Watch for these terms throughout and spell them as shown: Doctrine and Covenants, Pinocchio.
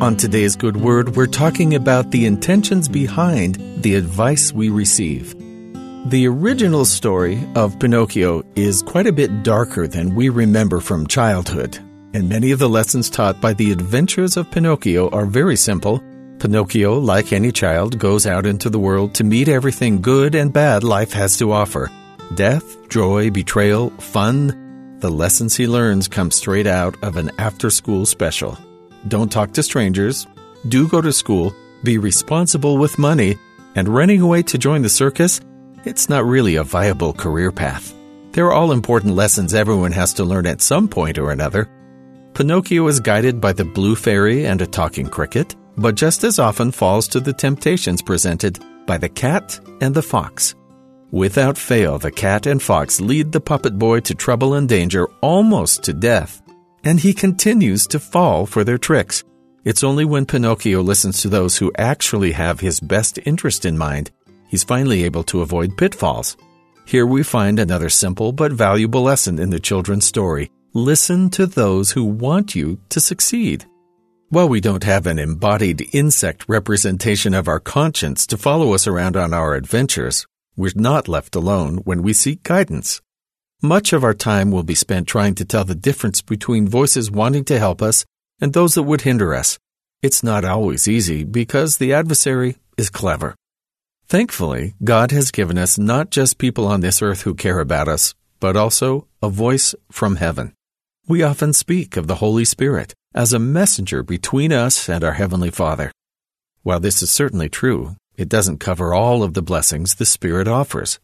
On today's Good Word, we're talking about the intentions behind the advice we receive. The original story of Pinocchio is quite a bit darker than we remember from childhood, and many of the lessons taught by the adventures of Pinocchio are very simple. Pinocchio, like any child, goes out into the world to meet everything good and bad life has to offer. Death, joy, betrayal, fun. The lessons he learns come straight out of an after-school special. Don't talk to strangers. Do go to school. Be responsible with money. And running away to join the circus? It's not really a viable career path. They're all important lessons everyone has to learn at some point or another. Pinocchio is guided by the blue fairy and a talking cricket, but just as often falls to the temptations presented by the cat and the fox. Without fail, the cat and fox lead the puppet boy to trouble and danger almost to death, and he continues to fall for their tricks. It's only when Pinocchio listens to those who actually have his best interest in mind, he's finally able to avoid pitfalls. Here we find another simple but valuable lesson in the children's story. Listen to those who want you to succeed. While we don't have an embodied insect representation of our conscience to follow us around on our adventures, we're not left alone when we seek guidance. Much of our time will be spent trying to tell the difference between voices wanting to help us and those that would hinder us. It's not always easy because the adversary is clever. Thankfully, God has given us not just people on this earth who care about us, but also a voice from heaven. We often speak of the Holy Spirit as a messenger between us and our Heavenly Father. While this is certainly true, it doesn't cover all of the blessings the Spirit offers.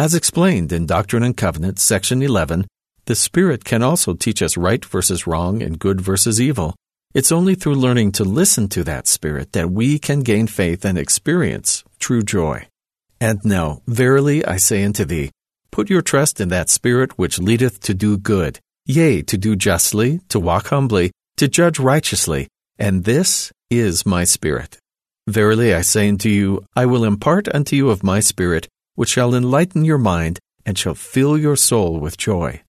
As explained in Doctrine and Covenants, section 11, the Spirit can also teach us right versus wrong and good versus evil. It's only through learning to listen to that Spirit that we can gain faith and experience true joy. And now, verily I say unto thee, put your trust in that Spirit which leadeth to do good, yea, to do justly, to walk humbly, to judge righteously, and this is my Spirit. Verily I say unto you, I will impart unto you of my Spirit, which shall enlighten your mind, and shall fill your soul with joy.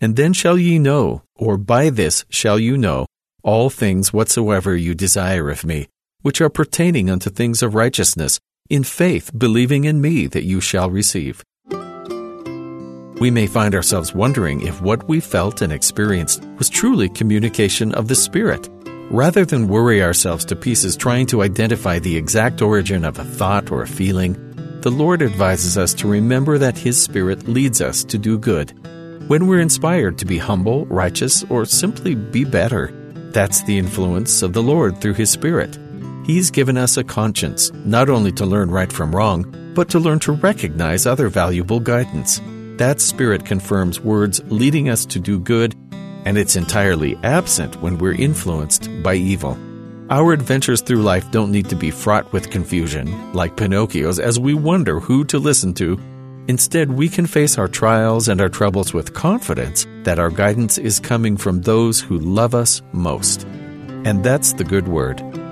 And then shall ye know, or by this shall you know, all things whatsoever you desire of me, which are pertaining unto things of righteousness, in faith believing in me that you shall receive. We may find ourselves wondering if what we felt and experienced was truly communication of the Spirit. Rather than worry ourselves to pieces trying to identify the exact origin of a thought or a feeling, the Lord advises us to remember that His Spirit leads us to do good. When we're inspired to be humble, righteous, or simply be better, that's the influence of the Lord through His Spirit. He's given us a conscience, not only to learn right from wrong, but to learn to recognize other valuable guidance. That Spirit confirms words leading us to do good, and it's entirely absent when we're influenced by evil. Our adventures through life don't need to be fraught with confusion, like Pinocchio's, as we wonder who to listen to. Instead, we can face our trials and our troubles with confidence that our guidance is coming from those who love us most. And that's the Good Word.